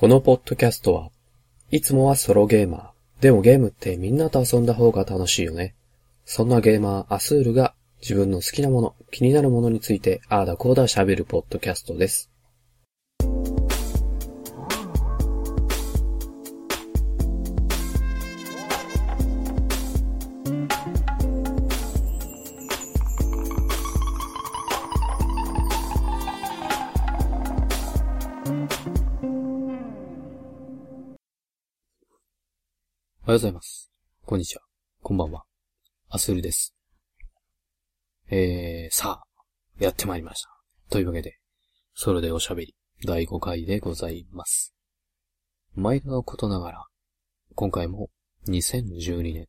このポッドキャストはいつもはソロゲーマー。でもゲームってみんなと遊んだ方が楽しいよね。そんなゲーマーアスールが自分の好きなもの、気になるものについてあーだこーだ喋るポッドキャストです。おはようございます。こんにちは。こんばんは。アスールです。さあ、やってまいりました。というわけで、ソロでおしゃべり、第5回でございます。毎度のことながら、今回も2012年、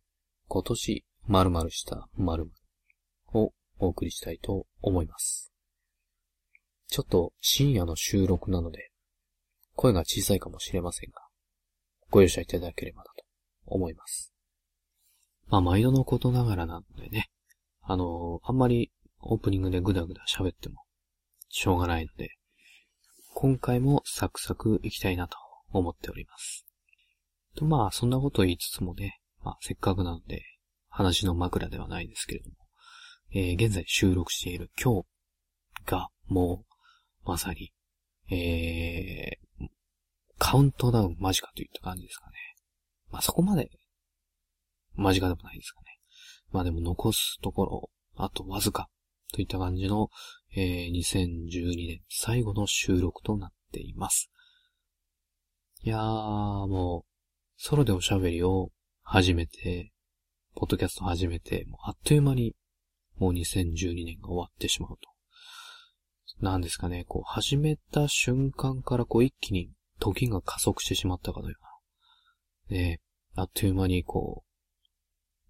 今年〇〇した〇〇をお送りしたいと思います。ちょっと深夜の収録なので、声が小さいかもしれませんが、ご容赦いただければなと。思います。まあ、毎度のことながらなんでね、あんまりオープニングでぐだぐだ喋ってもしょうがないので、今回もサクサクいきたいなと思っております。と、まあ、そんなことを言いつつもね、まあ、せっかくなので、話の枕ではないですけれども、現在収録している今日がもう、まさに、カウントダウン間近といった感じですかね。まあ、そこまで、間近でもないですかね。まあ、でも残すところ、あとわずか、といった感じの、2012年最後の収録となっています。いやー、もう、ソロでおしゃべりを始めて、ポッドキャスト始めて、もうあっという間に、もう2012年が終わってしまうと。なんですかね、こう、始めた瞬間からこう一気に時が加速してしまったかのような。で、あっという間にこ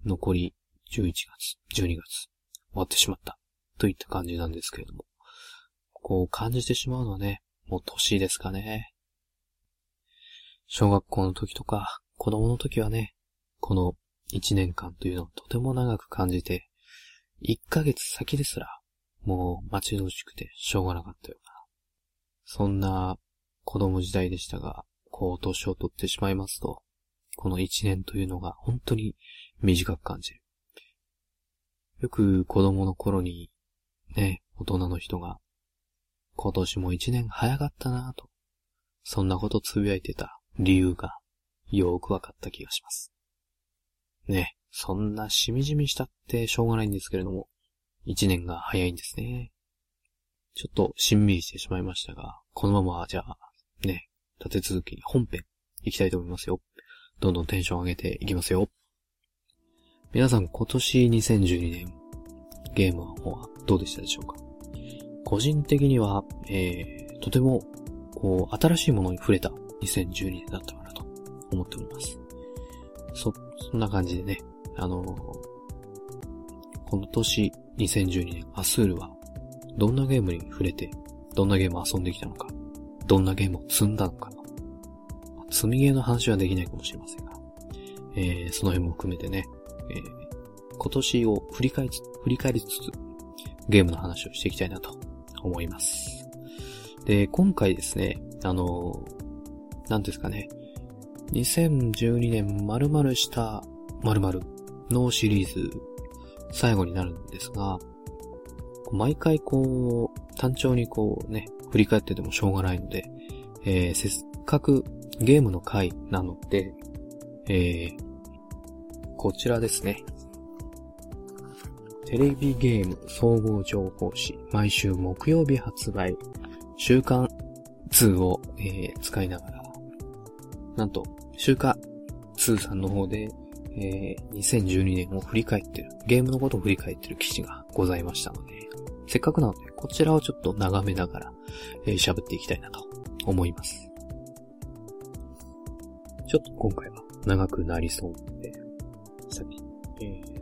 う、残り11月、12月、終わってしまった、といった感じなんですけれども、こう感じてしまうのはね、もう年ですかね。小学校の時とか、子供の時はね、この1年間というのをとても長く感じて、1ヶ月先ですら、もう待ち遠しくてしょうがなかったような、そんな子供時代でしたが、こう年を取ってしまいますと、この一年というのが本当に短く感じる。よく子供の頃にね、大人の人が今年も一年早かったなぁと、そんなことつぶやいてた理由がよくわかった気がします。ね、そんなしみじみしたってしょうがないんですけれども、一年が早いんですね。ちょっとしんみりしてしまいましたが、このままじゃあね、立て続けに本編行きたいと思いますよ。どんどんテンション上げていきますよ。皆さん今年2012年ゲームの方はどうでしたでしょうか？個人的には、とてもこう新しいものに触れた2012年だったかなと思っております。そんな感じでね、この年2012年アスールはどんなゲームに触れて、どんなゲームを遊んできたのか、どんなゲームを積んだのか、積みゲーの話はできないかもしれませんが、その辺も含めてね、今年を振り返りつつ、ゲームの話をしていきたいなと思います。で、今回ですね、なんですかね、2012年〇〇した〇〇のシリーズ、最後になるんですが、毎回こう、単調にこうね、振り返っててもしょうがないので、せっかくゲームの回なので、こちらですね。テレビゲーム総合情報誌、毎週木曜日発売、週刊2を、使いながら、なんと、週刊2さんの方で、2012年を振り返ってる、ゲームのことを振り返ってる記事がございましたので、せっかくなので、こちらをちょっと眺めながら、喋っていきたいなと思います。ちょっと今回は長くなりそうなので、さっき、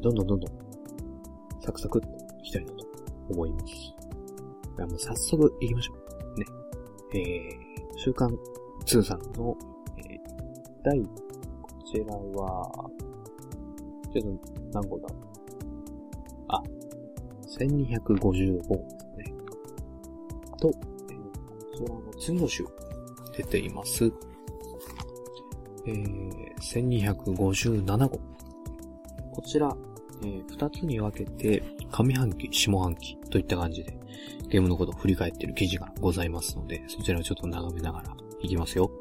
どんどんサクサクっといきたいなと思います。ではもう早速行きましょう。ね。週刊2さんの、こちらは、ちょっと何号だろう。あ、1255ですね。と、こちらの次の週、出ています。1257個。こちら、2つに分けて、上半期、下半期といった感じで、ゲームのことを振り返っている記事がございますので、そちらをちょっと眺めながらいきますよ。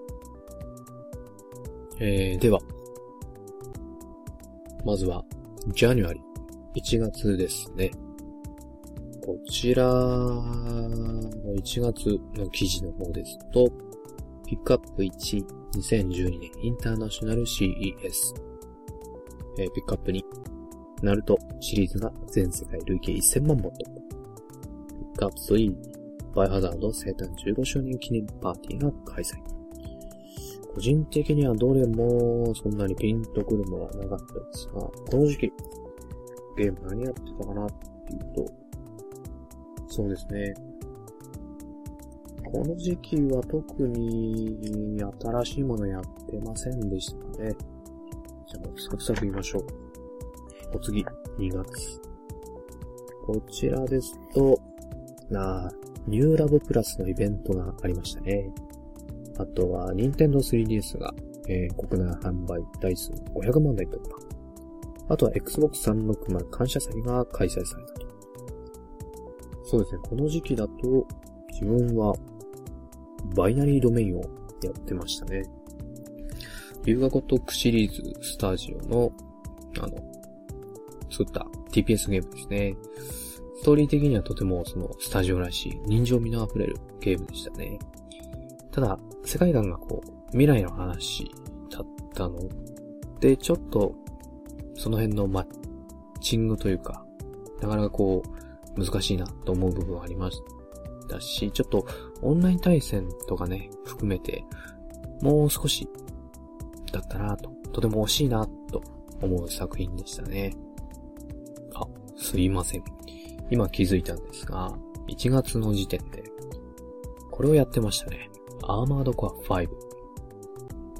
では、まずは、January、1月ですね。こちらの1月の記事の方ですと、ピックアップ1、2012年インターナショナル CES。ピックアップ2、ナルトシリーズが全世界累計1000万本と。ピックアップ3、バイオハザード生誕15周年記念パーティーが開催。個人的にはどれもそんなにピンとくるものはなかったですが、この時期、ゲーム何やってたかなっていうと、そうですね。この時期は特に新しいものやってませんでしたので、じゃあもうサクサクいきましょう。お次、2月。こちらですと、ニューラブプラスのイベントがありましたね。あとは、Nintendo 3DS が、国内販売台数500万台突破。あとは、Xbox 360感謝祭が開催されたと。そうですね、この時期だと、自分は、バイナリードメインをやってましたね。龍が如くシリーズスタジオの、作った TPS ゲームですね。ストーリー的にはとてもそのスタジオらしい人情味のあふれるゲームでしたね。ただ、世界観がこう、未来の話だったので、ちょっと、その辺のマッチングというか、なかなかこう、難しいなと思う部分はありましたし、ちょっとオンライン対戦とかね、含めて、もう少し、だったなと、とても惜しいなと思う作品でしたね。あ、すいません。今気づいたんですが、1月の時点で、これをやってましたね。アーマードコア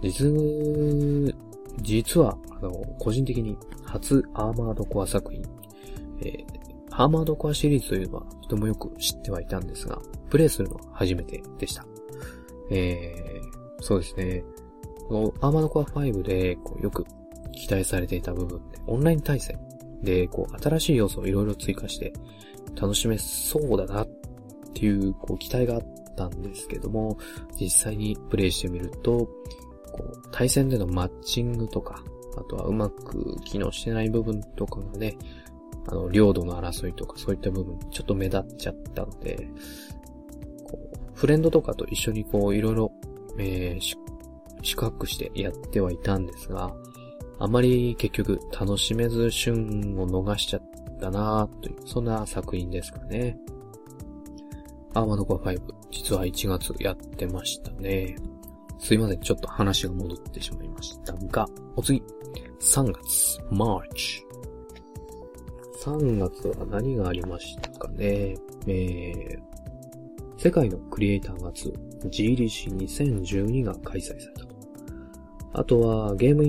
5。実は、個人的に初アーマードコア作品、アーマードコアシリーズというのはとてもよく知ってはいたんですが、プレイするのは初めてでした。そうですね。このアーマードコア5でこうよく期待されていた部分で、オンライン対戦でこう新しい要素をいろいろ追加して楽しめそうだなっていうこう期待があったんですけども、実際にプレイしてみると、こう対戦でのマッチングとか、あとはうまく機能してない部分とかがね、領土の争いとかそういった部分ちょっと目立っちゃったので、こうフレンドとかと一緒にこういろいろ宿泊してやってはいたんですが、あまり結局楽しめず旬を逃しちゃったなぁという、そんな作品ですかね。アーマードコア5、実は1月やってましたね。すいません、ちょっと話が戻ってしまいましたが、お次、3月、マーチ。3月は何がありましたかね。世界のクリエイター祭 GDC2012 が開催されたと。あとはゲーム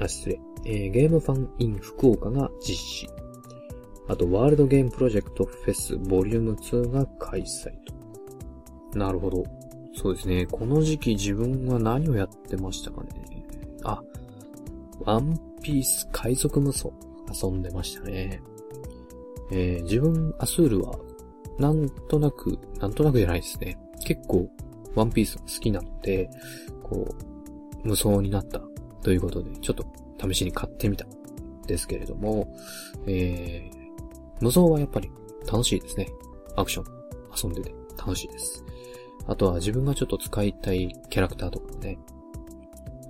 ファンイン福岡が実施。あとワールドゲームプロジェクトフェスボリューム2が開催と。なるほど。そうですね。この時期自分は何をやってましたかね。あ、ワンピース海賊無双遊んでましたね。自分アスールはなんとなくじゃないですね。結構、ワンピースが好きなので、こう、無双になったということで、ちょっと試しに買ってみたんですけれども、無双はやっぱり楽しいですね。アクション、遊んでて楽しいです。あとは自分がちょっと使いたいキャラクターとかね、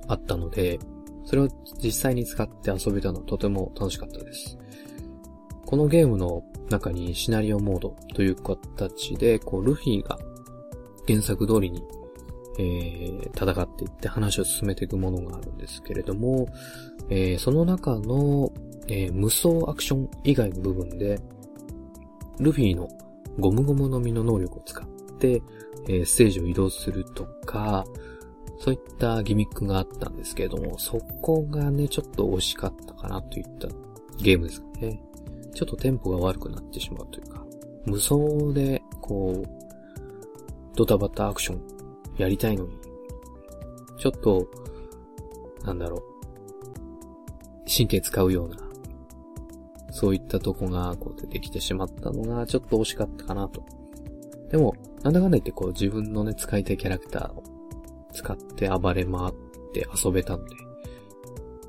あったので、それを実際に使って遊べたのはとても楽しかったです。このゲームの中にシナリオモードという形で、こう、ルフィが原作通りに、戦っていって話を進めていくものがあるんですけれども、その中の、無双アクション以外の部分で、ルフィのゴムゴムの実の能力を使って、ステージを移動するとか、そういったギミックがあったんですけれども、そこがね、ちょっと惜しかったかなといったゲームですかね。ちょっとテンポが悪くなってしまうというか、無双で、こう、ドタバタアクションやりたいのに、ちょっと、なんだろう、神経使うような、そういったとこがこう出てきてしまったのがちょっと惜しかったかなと。でもなんだかんだ言ってこう自分のね使いたいキャラクターを使って暴れ回って遊べたんで、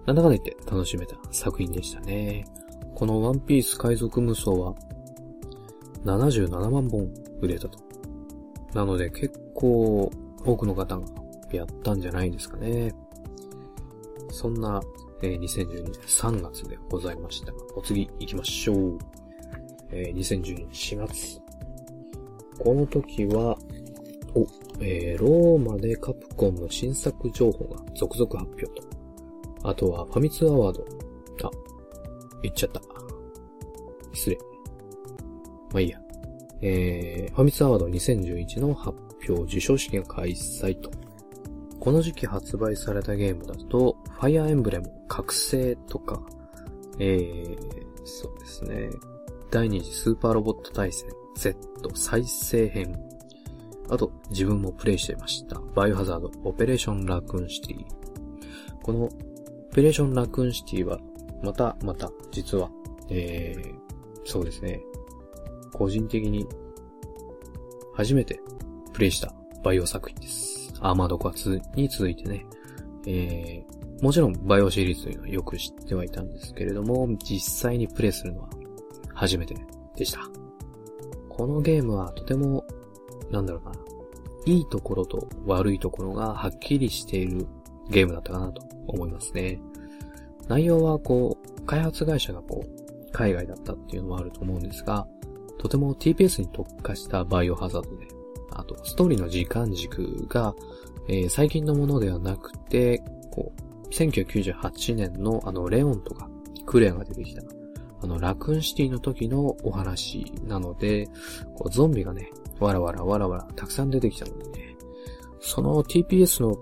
なんだかんだ言って楽しめた作品でしたね。このワンピース海賊無双は77万本売れたと。なので結構多くの方がやったんじゃないですかね。そんな2012年3月でございましたが、お次行きましょう。2012年4月。この時は、ローマでカプコンの新作情報が続々発表と。あとはファミ通アワード。あ、言っちゃった。失礼。まあいいや。ファミ通アワード2011の発表受賞式が開催と。この時期発売されたゲームだと、ファイアーエンブレム、覚醒とか、そうですね。第2次スーパーロボット対戦 Z 再生編。あと、自分もプレイしていました。バイオハザード、オペレーションラクーンシティ。この、オペレーションラクーンシティは、また、実は、そうですね。個人的に、初めてプレイしたバイオ作品です。アーマードコア2に続いてね、もちろんバイオシリーズというのはよく知ってはいたんですけれども、実際にプレイするのは初めてでした。このゲームはとても、なんだろうな、いいところと悪いところがはっきりしているゲームだったかなと思いますね。内容はこう、開発会社がこう、海外だったっていうのもあると思うんですが、とても TPS に特化したバイオハザードで、あと、ストーリーの時間軸が、最近のものではなくて、こう、1998年のあの、レオンとか、クレアが出てきた、あの、ラクーンシティの時のお話なので、こう、ゾンビがね、わらわらたくさん出てきたのでね、その TPS の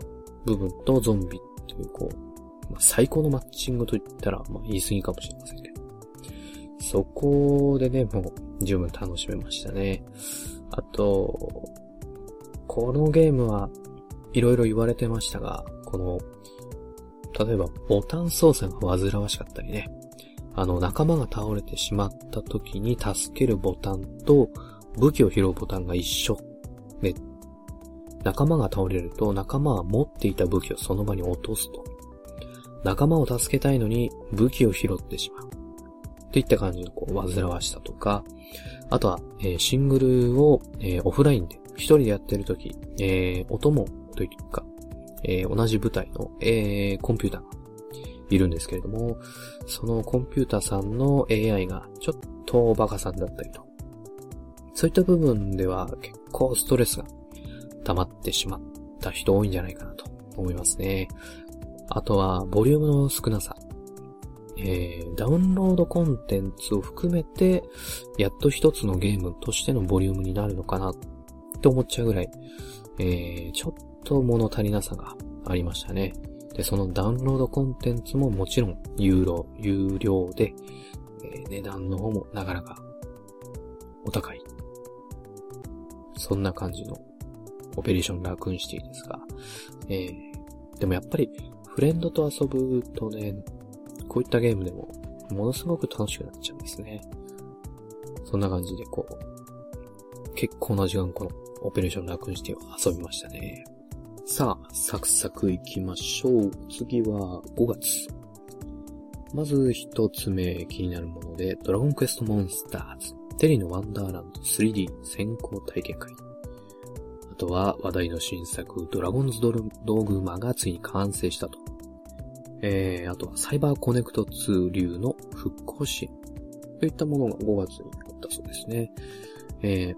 部分とゾンビっていう、こう、まあ、最高のマッチングと言ったら、まあ、言い過ぎかもしれませんけど、そこでね、もう、十分楽しめましたね。あと、このゲームはいろいろ言われてましたが、この、例えばボタン操作が煩わしかったりね、あの仲間が倒れてしまった時に助けるボタンと武器を拾うボタンが一緒で、仲間が倒れると仲間は持っていた武器をその場に落とすと、仲間を助けたいのに武器を拾ってしまうといった感じのこう煩わしさとか、あとは、シングルを、オフラインで一人でやってるとき、お供というか、同じ舞台の、コンピューターがいるんですけれども、そのコンピューターさんの AI がちょっとバカさんだったりと、そういった部分では結構ストレスが溜まってしまった人多いんじゃないかなと思いますね。あとはボリュームの少なさ。ダウンロードコンテンツを含めてやっと一つのゲームとしてのボリュームになるのかなって思っちゃうぐらい、ちょっと物足りなさがありましたね。で、そのダウンロードコンテンツももちろん有料で、値段の方もなかなかお高い。そんな感じのオペレーションラクーンシティですが、でもやっぱりフレンドと遊ぶとね、こういったゲームでもものすごく楽しくなっちゃうんですね。そんな感じでこう結構な時間このオペレーションラクーンシティを遊びましたね。さあサクサクいきましょう。次は5月。まず一つ目気になるものでドラゴンクエストモンスターズテリーのワンダーランド 3D 先行体験会。あとは話題の新作ドラゴンズドグマがついに完成したと。あとはサイバーコネクト2流の復興支援といったものが5月にあったそうですね。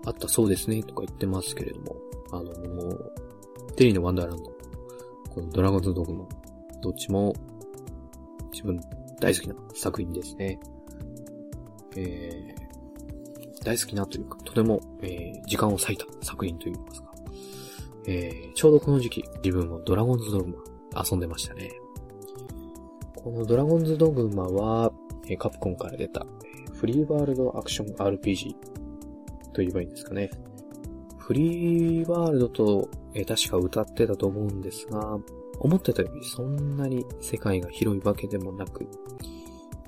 あったそうですねとか言ってますけれども、テリーのワンダーランド、このドラゴンズドグマ、どっちも自分大好きな作品ですね。大好きなというか、とても、時間を割いた作品といいますか、ちょうどこの時期自分もドラゴンズドグマ遊んでましたね。このドラゴンズドグマはカプコンから出たフリーワールドアクション RPG と言えばいいんですかね。フリーワールドと確か歌ってたと思うんですが、思ってたよりそんなに世界が広いわけでもなく、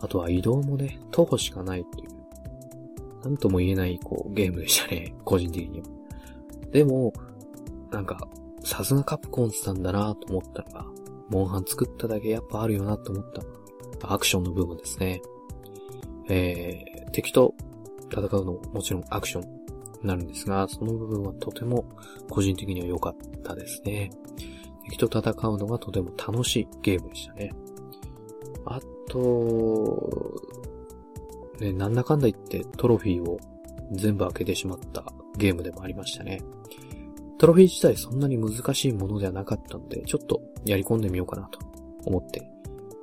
あとは移動もね、徒歩しかないっていう、なんとも言えないゲームでしたね、個人的には。でも、なんか、さすがカプコンさんだなと思ったのが、モンハン作っただけやっぱあるよなと思ったアクションの部分ですね。敵と戦うのももちろんアクションになるんですが、その部分はとても個人的には良かったですね。敵と戦うのがとても楽しいゲームでしたね。あと、ね、なんだかんだ言ってトロフィーを全部開けてしまったゲームでもありましたね。トロフィー自体そんなに難しいものではなかったので、ちょっとやり込んでみようかなと思って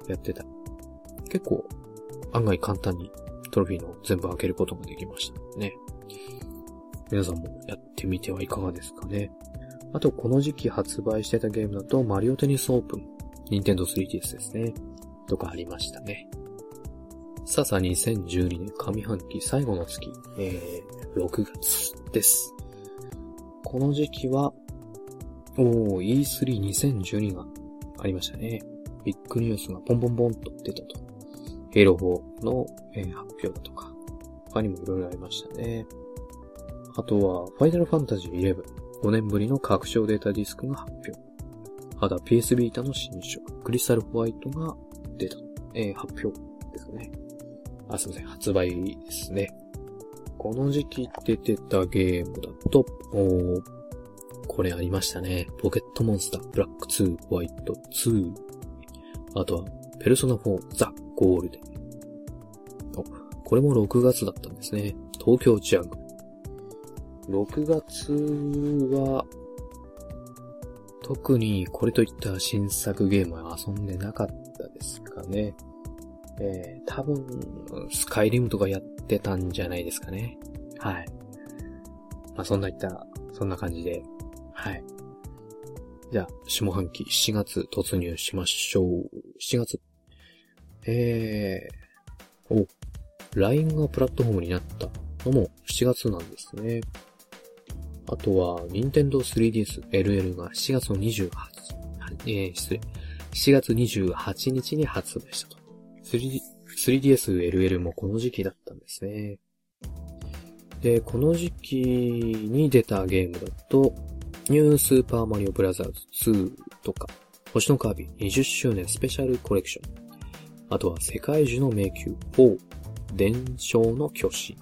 やってた。結構案外簡単にトロフィーの全部開けることもできましたね。皆さんもやってみてはいかがですかね。あとこの時期発売してたゲームだとマリオテニスオープン、Nintendo 3DS ですね。とかありましたね。さあさあ2012年上半期最後の月、6月です。この時期は、E32012 がありましたね。ビッグニュースがポンポンポンと出たと。ヘイロー4の、発表だとか、他にもいろいろありましたね。あとは、ファイナルファンタジー11、5年ぶりの拡張データディスクが発表。あとは PS ビータの新書、クリスタルホワイトが出た、発表ですね。あ、すいません、発売ですね。この時期出てたゲームだと、これありましたね。ポケットモンスター、ブラック2、ホワイト2。あとは、ペルソナ4、ザ・ゴールデン。これも6月だったんですね。東京チアング。6月は、特にこれといった新作ゲームは遊んでなかったですかね。多分、スカイリムとかやってたんじゃないですかね。はい。まあ、そんな感じで。はい。じゃあ、下半期7月突入しましょう。7月。LINE がプラットフォームになったのも7月なんですね。あとは、Nintendo 3DS LL が7月28日に発売したと。3DS LL もこの時期だったんですね。で、この時期に出たゲームだと、ニュースーパーマリオブラザーズ2とか、星のカービィ20周年スペシャルコレクション。あとは、世界樹の迷宮4、伝承の巨子。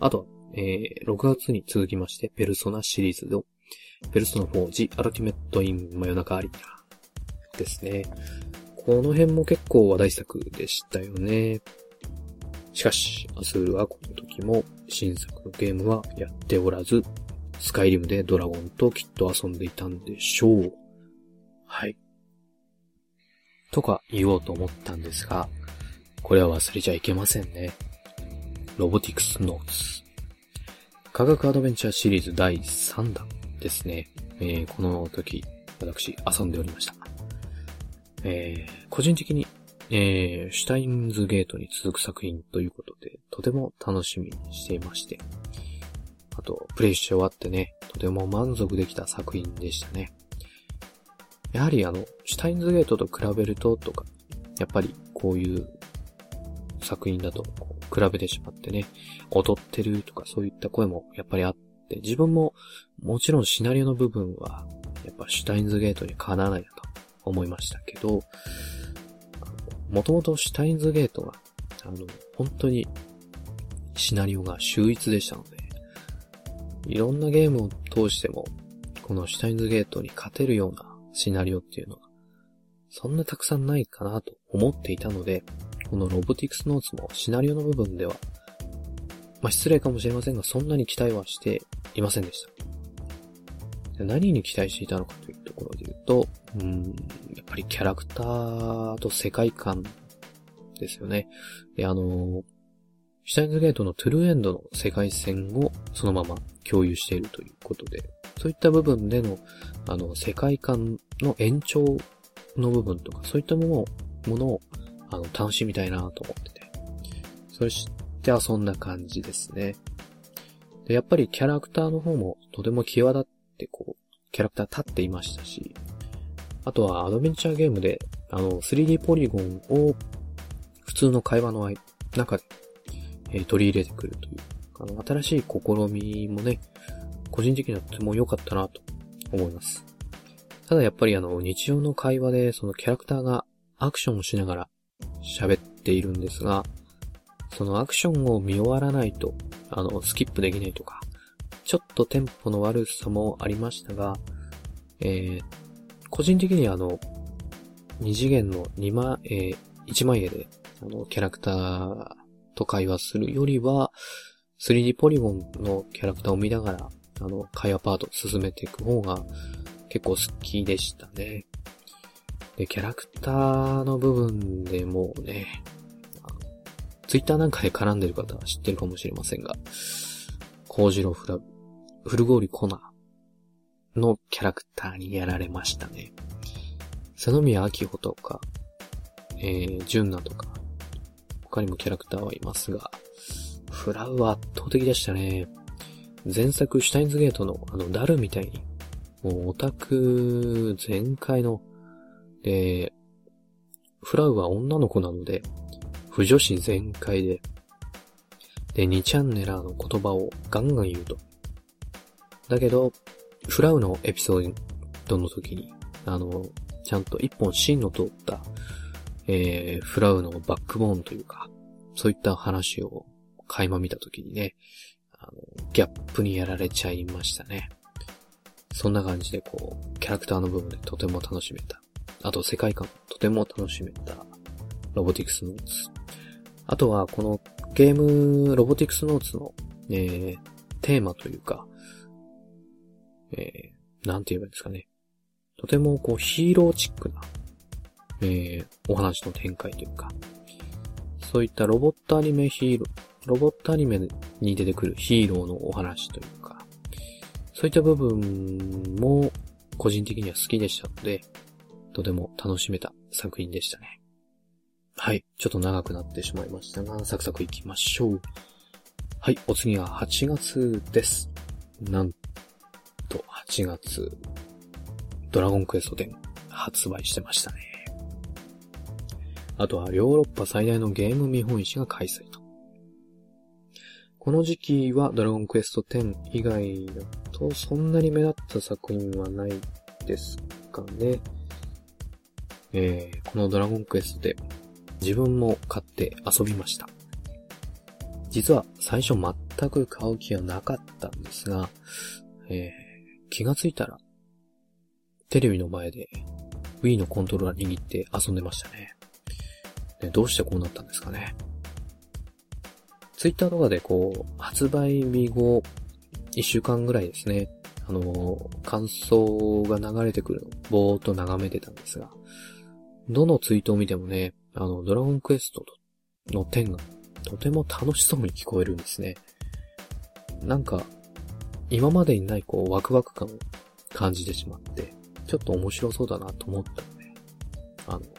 あとは、6月に続きまして、ペルソナシリーズの、ペルソナ4、The Ultimate in 真夜中アリーナですね。この辺も結構話題作でしたよね。しかし、アスールはこの時も新作のゲームはやっておらず、スカイリムでドラゴンときっと遊んでいたんでしょう。はい。とか言おうと思ったんですが、これは忘れちゃいけませんね。ロボティクスノーツ。科学アドベンチャーシリーズ第3弾ですね。この時、私、遊んでおりました。個人的に、シュタインズゲートに続く作品ということで、とても楽しみにしていまして。あと、プレイして終わってね、とても満足できた作品でしたね。やはりシュタインズゲートと比べるととか、やっぱりこういう作品だと比べてしまってね、劣ってるとかそういった声もやっぱりあって、自分ももちろんシナリオの部分は、やっぱシュタインズゲートにかなわないなと思いましたけど、もともとシュタインズゲートは、本当にシナリオが秀逸でしたので、いろんなゲームを通しても、このシュタインズゲートに勝てるようなシナリオっていうのが、そんなたくさんないかなと思っていたので、このロボティクスノーツもシナリオの部分では、まあ、失礼かもしれませんが、そんなに期待はしていませんでした。何に期待していたのかというところで言うと、やっぱりキャラクターと世界観ですよね。で、シュタインズゲートのトゥルーエンドの世界線をそのまま共有しているということで、そういった部分での、世界観の延長の部分とか、そういったものを、楽しみたいなと思ってて。そして、そんな感じですね。で、やっぱりキャラクターの方もとても際立って、キャラクター立っていましたし、あとはアドベンチャーゲームで 3D ポリゴンを普通の会話の中で、取り入れてくるという新しい試みもね、個人的にはとても良かったなと思います。ただやっぱり日常の会話でそのキャラクターがアクションをしながら喋っているんですが、そのアクションを見終わらないとスキップできないとか、ちょっとテンポの悪さもありましたが、個人的に2次元の1枚絵でキャラクターと会話するよりは 3D ポリゴンのキャラクターを見ながら会話パート進めていく方が結構好きでしたね。で、キャラクターの部分でもうね、ツイッターなんかで絡んでる方は知ってるかもしれませんが、コウジロウフルゴーリコナのキャラクターにやられましたね。佐野宮明穂とか、純奈とか、他にもキャラクターはいますが、フラウは圧倒的でしたね。前作シュタインズゲートのダルみたいに、もうオタク全開の、で、フラウは女の子なので、不女子全開で、で、2チャンネラーの言葉をガンガン言うと。だけど、フラウのエピソードの時に、ちゃんと一本芯の通った、フラウのバックボーンというか、そういった話を垣間見た時にね、ギャップにやられちゃいましたね。そんな感じでキャラクターの部分でとても楽しめた。あと世界観とても楽しめたロボティクスノーツ。あとはこのゲームロボティクスノーツの、テーマというか、なんて言えばいいんですかね。とてもヒーローチックな、お話の展開というか、そういったロボットアニメに出てくるヒーローのお話というか、そういった部分も個人的には好きでしたので、とても楽しめた作品でしたね。はい、ちょっと長くなってしまいましたが、サクサクいきましょう。はい、お次は8月です。なんと8月、ドラゴンクエスト10発売してましたね。あとはヨーロッパ最大のゲーム見本市が開催と。この時期はドラゴンクエスト10以外だとそんなに目立った作品はないですかね。このドラゴンクエストで自分も買って遊びました。実は最初全く買う気はなかったんですが、気がついたらテレビの前で Wii のコントローラー握って遊んでましたね。で、どうしてこうなったんですかね。ツイッターとかで発売日後、1週間ぐらいですね。感想が流れてくるのをぼーっと眺めてたんですが、どのツイートを見てもね、ドラゴンクエストの10がとても楽しそうに聞こえるんですね。なんか、今までにないワクワク感を感じてしまって、ちょっと面白そうだなと思ったので、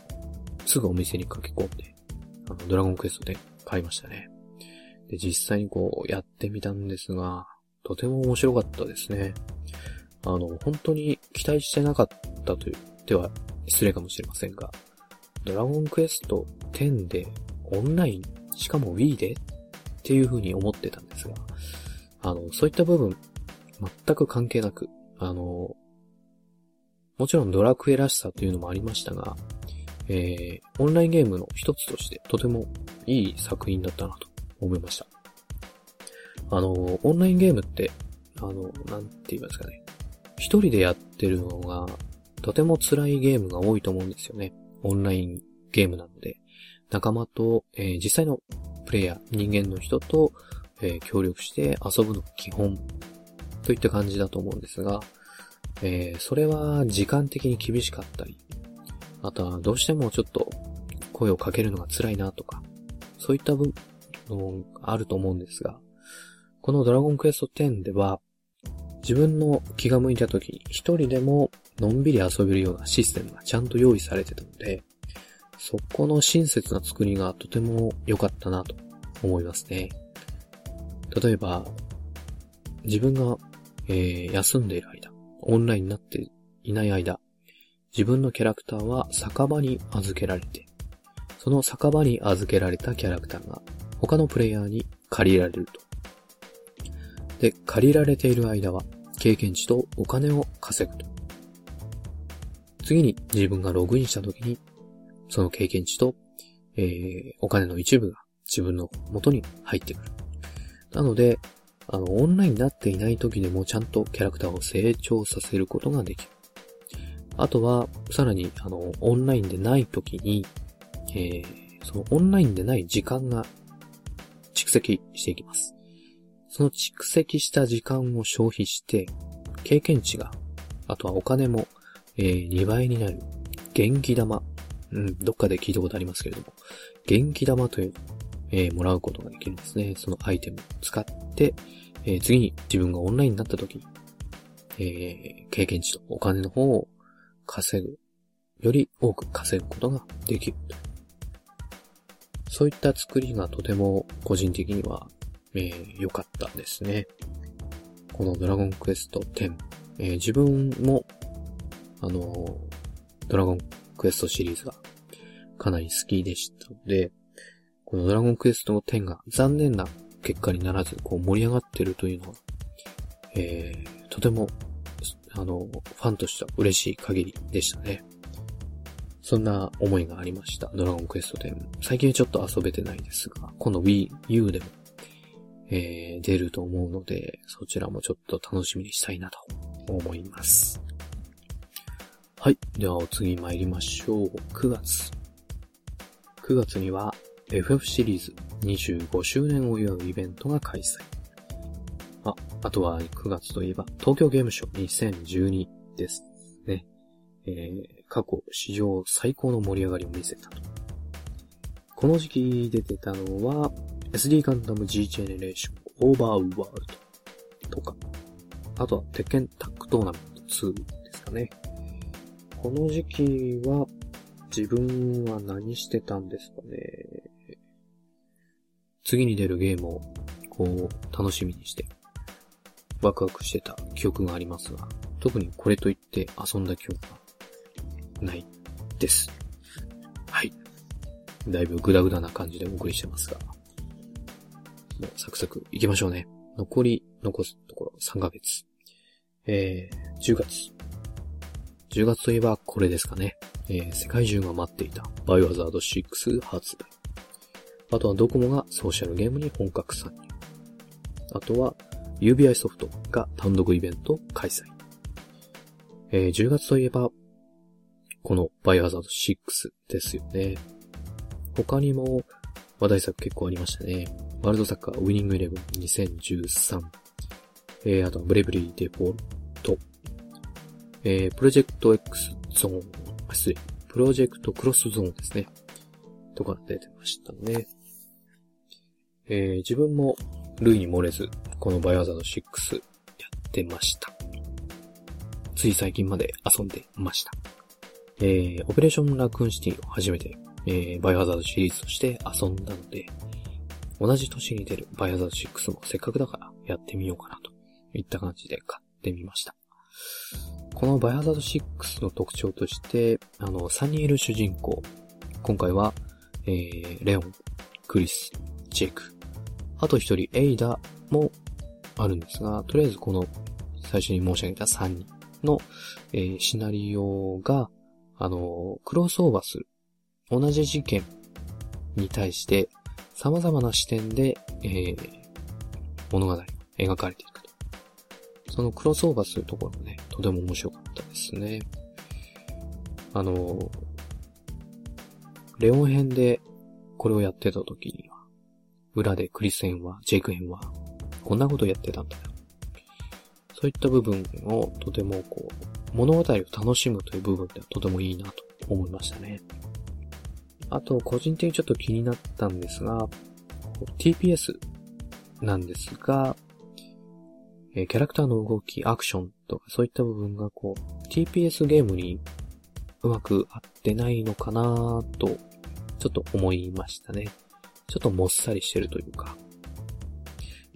すぐお店に駆け込んで、ドラゴンクエスト10買いましたね。で、実際にやってみたんですが、とても面白かったですね。本当に期待してなかったと言っては失礼かもしれませんが、ドラゴンクエスト10でオンライン、しかも Wii でっていう風に思ってたんですが、そういった部分、全く関係なく、もちろんドラクエらしさというのもありましたが、オンラインゲームの一つとしてとてもいい作品だったなと思いました。オンラインゲームって、なんて言いますかね。一人でやってるのが、とても辛いゲームが多いと思うんですよね。オンラインゲームなので、仲間と、実際のプレイヤー、人間の人と、協力して遊ぶのが基本、といった感じだと思うんですが、それは時間的に厳しかったり、あとはどうしてもちょっと声をかけるのが辛いなとか、そういった分、あると思うんですが、このドラゴンクエスト10では自分の気が向いた時に一人でものんびり遊べるようなシステムがちゃんと用意されてたので、そこの親切な作りがとても良かったなと思いますね。例えば自分が、休んでいる間、オンラインになっていない間、自分のキャラクターは酒場に預けられて、その酒場に預けられたキャラクターが他のプレイヤーに借りられると。で、借りられている間は経験値とお金を稼ぐと。次に自分がログインした時に、その経験値と、お金の一部が自分の元に入ってくる。なので、オンラインになっていない時でもちゃんとキャラクターを成長させることができる。あとは、さらに、オンラインでない時に、そのオンラインでない時間が蓄積していきます。その蓄積した時間を消費して、経験値が、あとはお金も、2倍になる。元気玉。どっかで聞いたことありますけれども、元気玉というのを、もらうことができるんですね。そのアイテムを使って、次に自分がオンラインになった時に、経験値とお金の方を稼ぐ、より多く稼ぐことができる。そういった作りがとても個人的には良かったですね。このドラゴンクエスト10、自分もドラゴンクエストシリーズがかなり好きでしたので、このドラゴンクエストの10が残念な結果にならずこう盛り上がってるというのは、とてもファンとしては嬉しい限りでしたね。そんな思いがありました。ドラゴンクエスト10。最近はちょっと遊べてないですが、この Wii U でも、出ると思うので、そちらもちょっと楽しみにしたいなと思います。はい。ではお次参りましょう。9月。9月には FF シリーズ25周年を祝うイベントが開催。あとは9月といえば東京ゲームショウ2012ですね。過去史上最高の盛り上がりを見せたと。この時期出てたのは SD ガンダム G ジェネレーションオーバーワールドとか、あとは鉄拳タッグトーナメント2ですかね。この時期は自分は何してたんですかね。次に出るゲームをこう楽しみにしてワクワクしてた記憶がありますが、特にこれといって遊んだ記憶がないです。はい。だいぶグダグダな感じでお送りしてますが、もうサクサク行きましょうね。残すところ3ヶ月。10月。10月といえばこれですかね。世界中が待っていたバイオハザード6発売。あとはドコモがソーシャルゲームに本格参入。あとは UBI ソフトが単独イベント開催。10月といえばこのバイオハザード6ですよね。他にも話題作結構ありましたね。ワールドサッカーウィニングイレブン2013、あとはブレイブリーデフォルト、プロジェクト X ゾーン、プロジェクトクロスゾーンですね。とか出てましたね。自分も類に漏れずこのバイオハザード6やってました。つい最近まで遊んでました。オペレーションラクーンシティを初めて、バイオハザードシリーズとして遊んだので、同じ年に出るバイオハザード6もせっかくだからやってみようかなといった感じで買ってみました。このバイオハザード6の特徴として、3人いる主人公、今回は、レオン、クリス、ジェイク、あと1人エイダもあるんですが、とりあえずこの最初に申し上げた3人の、シナリオがクロスオーバーする。同じ事件に対して様々な視点で、物語が描かれていくと。そのクロスオーバーするところもね、とても面白かったですね。レオン編でこれをやってた時には、裏でクリス編は、ジェイク編は、こんなことやってたんだよ。そういった部分をとてもこう、物語を楽しむという部分ではとてもいいなと思いましたね。あと、個人的にちょっと気になったんですが、TPS なんですが、キャラクターの動き、アクションとかそういった部分がこう、TPS ゲームにうまく合ってないのかなと、ちょっと思いましたね。ちょっともっさりしてるというか。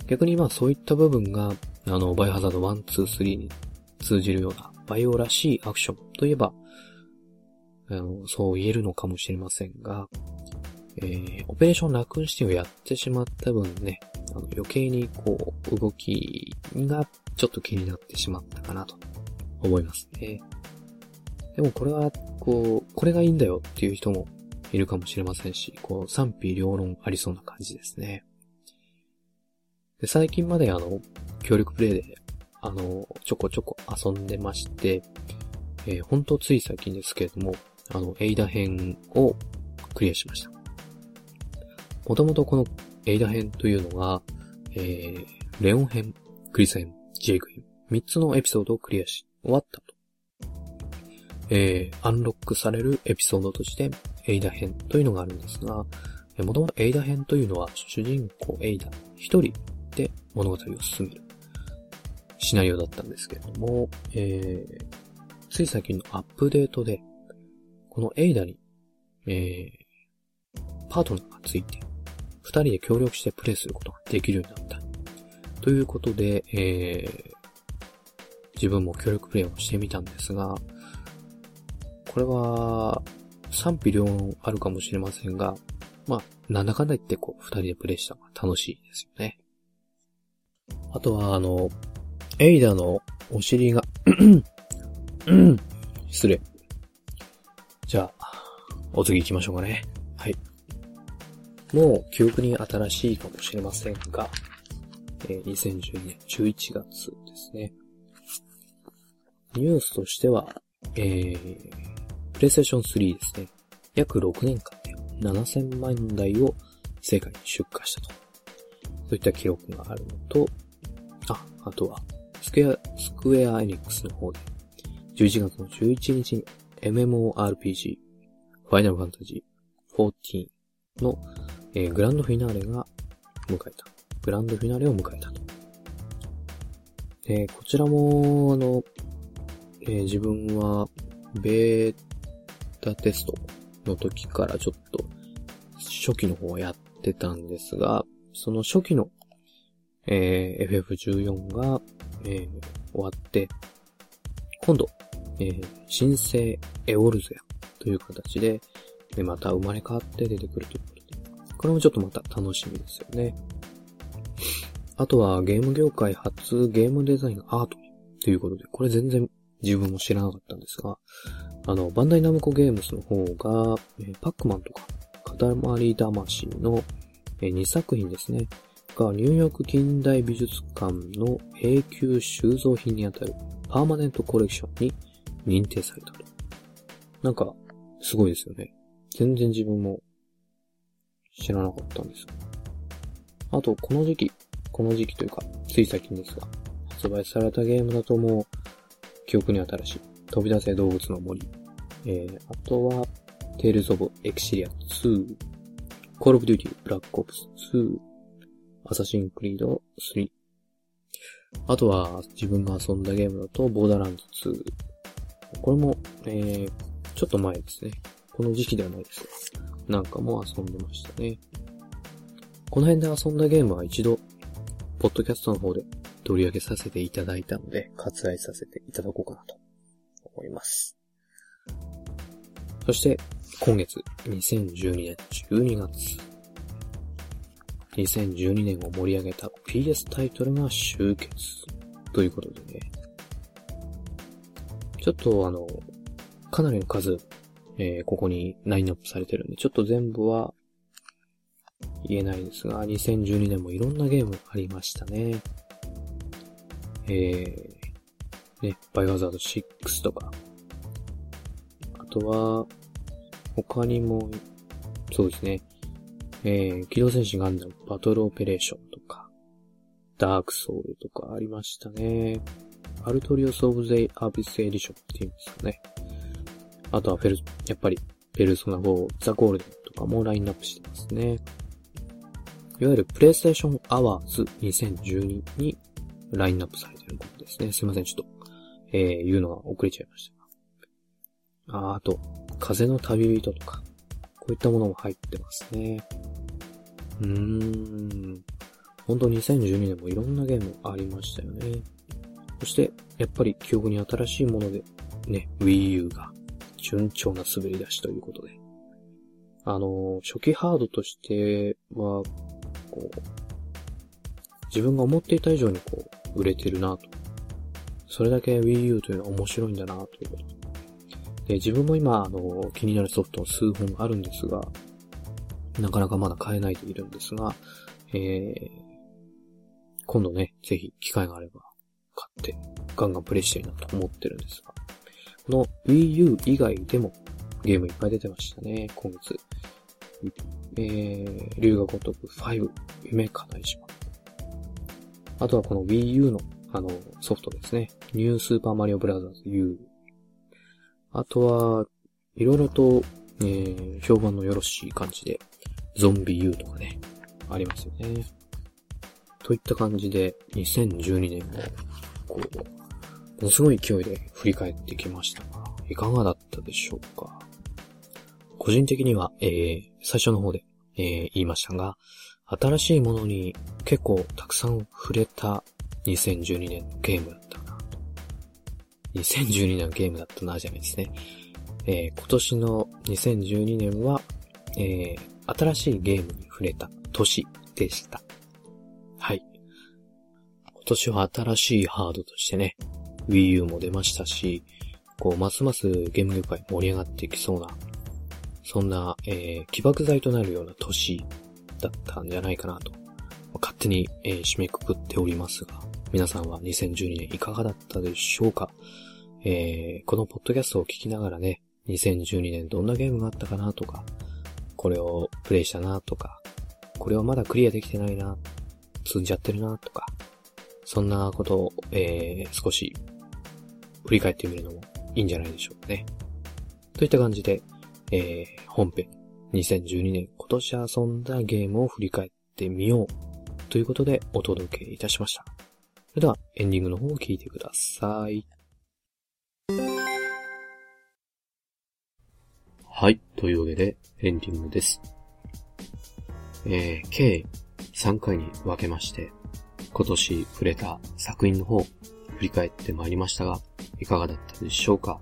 逆にまあそういった部分が、バイオハザード1、2、3に通じるようなバイオらしいアクションといえば、そう言えるのかもしれませんが、オペレーションラクーンシティをやってしまった分ね、余計にこう動きがちょっと気になってしまったかなと思いますね。でもこれはこれがいいんだよっていう人もいるかもしれませんし、賛否両論ありそうな感じですね。で、最近まで協力プレイでちょこちょこ遊んでまして、ほんとつい最近ですけれども、エイダ編をクリアしました。もともとこのエイダ編というのは、レオン編、クリス編、ジェイク編、3つのエピソードをクリアし終わったと。アンロックされるエピソードとしてエイダ編というのがあるんですが、もともとエイダ編というのは主人公エイダ一人で物語を進めるシナリオだったんですけれども、つい最近のアップデートでこのエイダに、パートナーがついて2人で協力してプレイすることができるようになったということで、自分も協力プレイをしてみたんですが、これは賛否両論あるかもしれませんが、まあなんだかんだ言って2人でプレイしたのが楽しいですよね。あとはエイダのお尻が失礼。じゃあお次行きましょうかね。はい。もう記憶に新しいかもしれませんが、2012年11月ですね。ニュースとしては、PlayStation 3ですね。約6年間で7000万台を世界に出荷したと。そういった記録があるのと、あとはスクエアエニックスの方で、11月の11日に MMORPG、ファイナルファンタジー14の、グランドフィナーレを迎えたと。こちらも、自分はベータテストの時からちょっと初期の方をやってたんですが、その初期の、FF14 が、終わって、今度、新生エオルゼアという形で、また生まれ変わって出てくるということで、これもちょっとまた楽しみですよね。あとはゲーム業界初ゲームデザインアートということで、これ全然自分も知らなかったんですが、バンダイナムコゲームズの方が、パックマンとか、塊魂の2作品ですね、がニューヨーク近代美術館の永久収蔵品にあたるパーマネントコレクションに認定されたと。なんか、すごいですよね。全然自分も知らなかったんです。あと、この時期というか、つい最近ですが、発売されたゲームだともう、記憶に新しい飛び出せ動物の森、あとはテイルズオブエクシリア2、コールオブデューティーブラックオプス2、アサシンクリード3、あとは自分が遊んだゲームだとボーダーランズ2、これも、ちょっと前ですね。この時期ではないですが、なんかも遊んでましたね。この辺で遊んだゲームは一度ポッドキャストの方で取り上げさせていただいたので、割愛させていただこうかなと思います。そして、今月、2012年12月。2012年を盛り上げた PS タイトルが集結。ということでね。ちょっとかなりの数、ここにラインナップされてるんで、ちょっと全部は言えないですが、2012年もいろんなゲームがありましたね。バイオハザード6とか、あとは、他にも、そうですね、機動戦士ガンダムバトルオペレーションとか、ダークソウルとかありましたね。アルトリオス・オブ・ゼイ・アビス・エディションって言うんですかね。あとはやっぱり、ペルソナ4、ザ・ゴールデンとかもラインナップしてますね。いわゆる、プレイステーション・アワーズ2012に、ラインナップされていることですね。すいません、ちょっと、言うのが遅れちゃいましたが。あと、風の旅人とか、こういったものも入ってますね。本当2012年もいろんなゲームありましたよね。そしてやっぱり記憶に新しいものでね、Wii U が順調な滑り出しということで、初期ハードとしてはこう自分が思っていた以上にこう売れてるなと、それだけ Wii U というのは面白いんだなということで、自分も今気になるソフト数本あるんですが、なかなかまだ買えないでいるんですが、今度ね、ぜひ機会があれば買ってガンガンプレイしたいなと思ってるんですが、この Wii U 以外でもゲームいっぱい出てましたね、今月。龍が如く5、夢叶い島。あとはこの Wii U のソフトですね。New Super Mario Bros. U。あとは、いろいろと、評判のよろしい感じで、ゾンビ U とかね、ありますよね。といった感じで、2012年も、こう、ものすごい勢いで振り返ってきましたが、いかがだったでしょうか。個人的には、最初の方で、言いましたが、新しいものに結構たくさん触れた2012年のゲームだったなと。2012年のゲームだったなじゃないですね。今年の2012年は、新しいゲームに触れた年でした。はい。今年は新しいハードとしてね、Wii U も出ましたし、こうますますゲーム業界盛り上がっていきそうな、そんな、起爆剤となるような年だったんじゃないかなと勝手に、締めくくっておりますが、皆さんは2012年いかがだったでしょうか。このポッドキャストを聞きながらね、2012年どんなゲームがあったかなとか、これをプレイしたなとか、これをまだクリアできてないな、積んじゃってるなとか、そんなことを、少し振り返ってみるのもいいんじゃないでしょうかね。といった感じで、本編2012年今年遊んだゲームを振り返ってみようということでお届けいたしました。それではエンディングの方を聞いてください。はい、というわけでエンディングです。計3回に分けまして今年触れた作品の方を振り返ってまいりましたが、いかがだったでしょうか。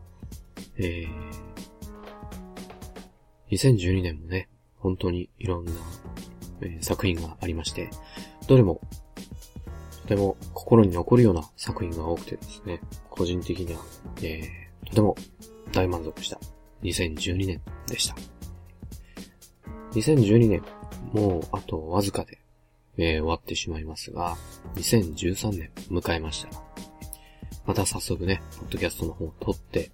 2012年もね、本当にいろんな、作品がありまして、どれもとても心に残るような作品が多くてですね、個人的には、とても大満足した2012年でした。2012年、もうあとわずかで、終わってしまいますが、2013年迎えました。また早速ね、ポッドキャストの方を撮って、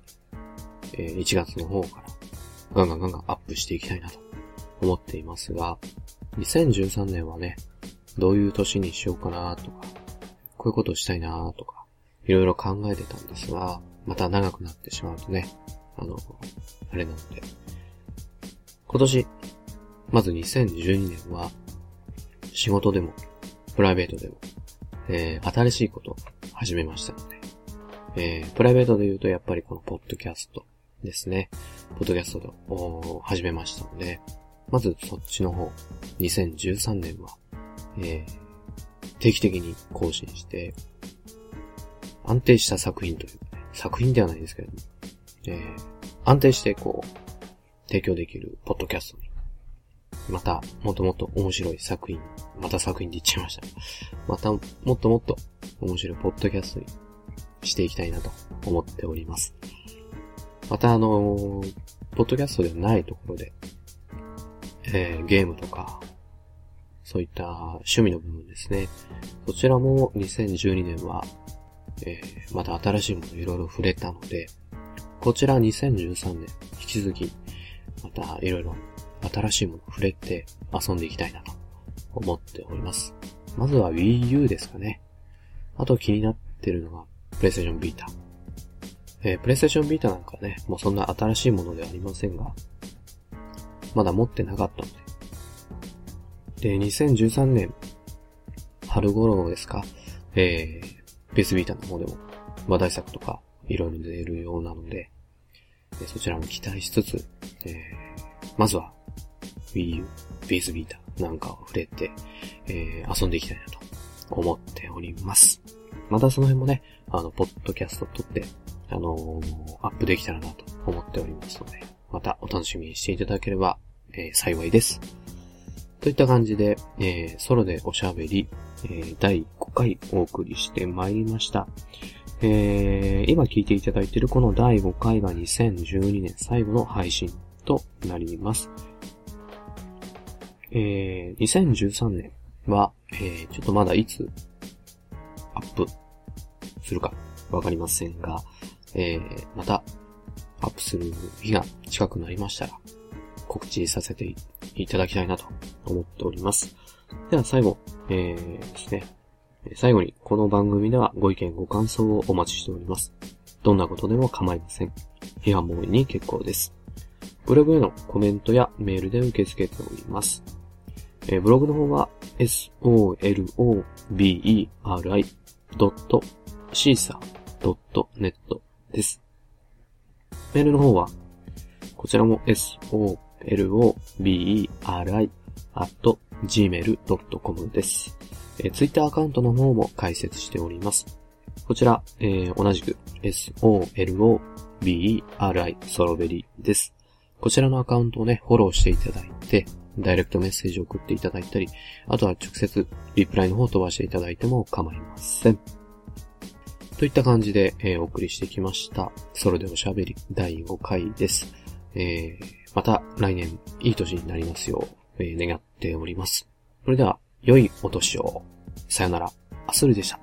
1月の方からガンガンアップしていきたいなと思っていますが、2013年はね、どういう年にしようかなとか、こういうことをしたいなとか、いろいろ考えてたんですが、また長くなってしまうとね、あれなので、今年、まず2012年は、仕事でも、プライベートでも、新しいことを始めましたので、プライベートで言うとやっぱりこのポッドキャストですね。ポッドキャストを始めましたので、まずそっちの方、2013年は、定期的に更新して、安定した作品というか、ね、作品ではないですけれども、安定してこう、提供できるポッドキャストに、また、もっともっと面白い作品、また作品で言っちゃいました。また、もっともっと面白いポッドキャストにしていきたいなと思っております。またポッドキャストではないところで、ゲームとか、そういった趣味の部分ですね。そちらも2012年は、また新しいものいろいろ触れたので、こちら2013年、引き続き、またいろいろ新しいもの触れて遊んでいきたいなと思っております。まずは Wii U ですかね。あと気になってるのが PlayStation Vita。PlayStation Vita なんかね、もうそんな新しいものではありませんが、まだ持ってなかったので。で、2013年、春頃ですか、PS Vita の方でも話題作とかいろいろ出るようなので、そちらも期待しつつ、まずは Wii U、PS Vita なんかを触れて、遊んでいきたいなと思っております。またその辺もね、ポッドキャスト撮って、アップできたらなと思っておりますので、またお楽しみにしていただければ、幸いです。といった感じで、ソロでおしゃべり、第5回お送りしてまいりました。今聞いていただいているこの第5回が2012年最後の配信となります。2013年は、ちょっとまだいつアップするかわかりませんが、またアップする日が近くなりましたら告知させていただきたいなと思っております。では最後、ですね。最後にこの番組ではご意見ご感想をお待ちしております。どんなことでも構いません。批判も多いに結構です。ブログへのコメントやメールで受け付けております。ブログの方は soloberi.caesar.net です。メールの方はこちらも soloberi@gmail.com です。Twitter アカウントの方も開設しております。こちら、同じく soloberi ソロベリです。こちらのアカウントをね、フォローしていただいて、ダイレクトメッセージを送っていただいたり、あとは直接リプライの方を飛ばしていただいても構いません。といった感じで、お送りしてきました。ソロでおしゃべり第5回です。また来年いい年になりますよう、願っております。それでは良いお年を。さよなら。アスルでした。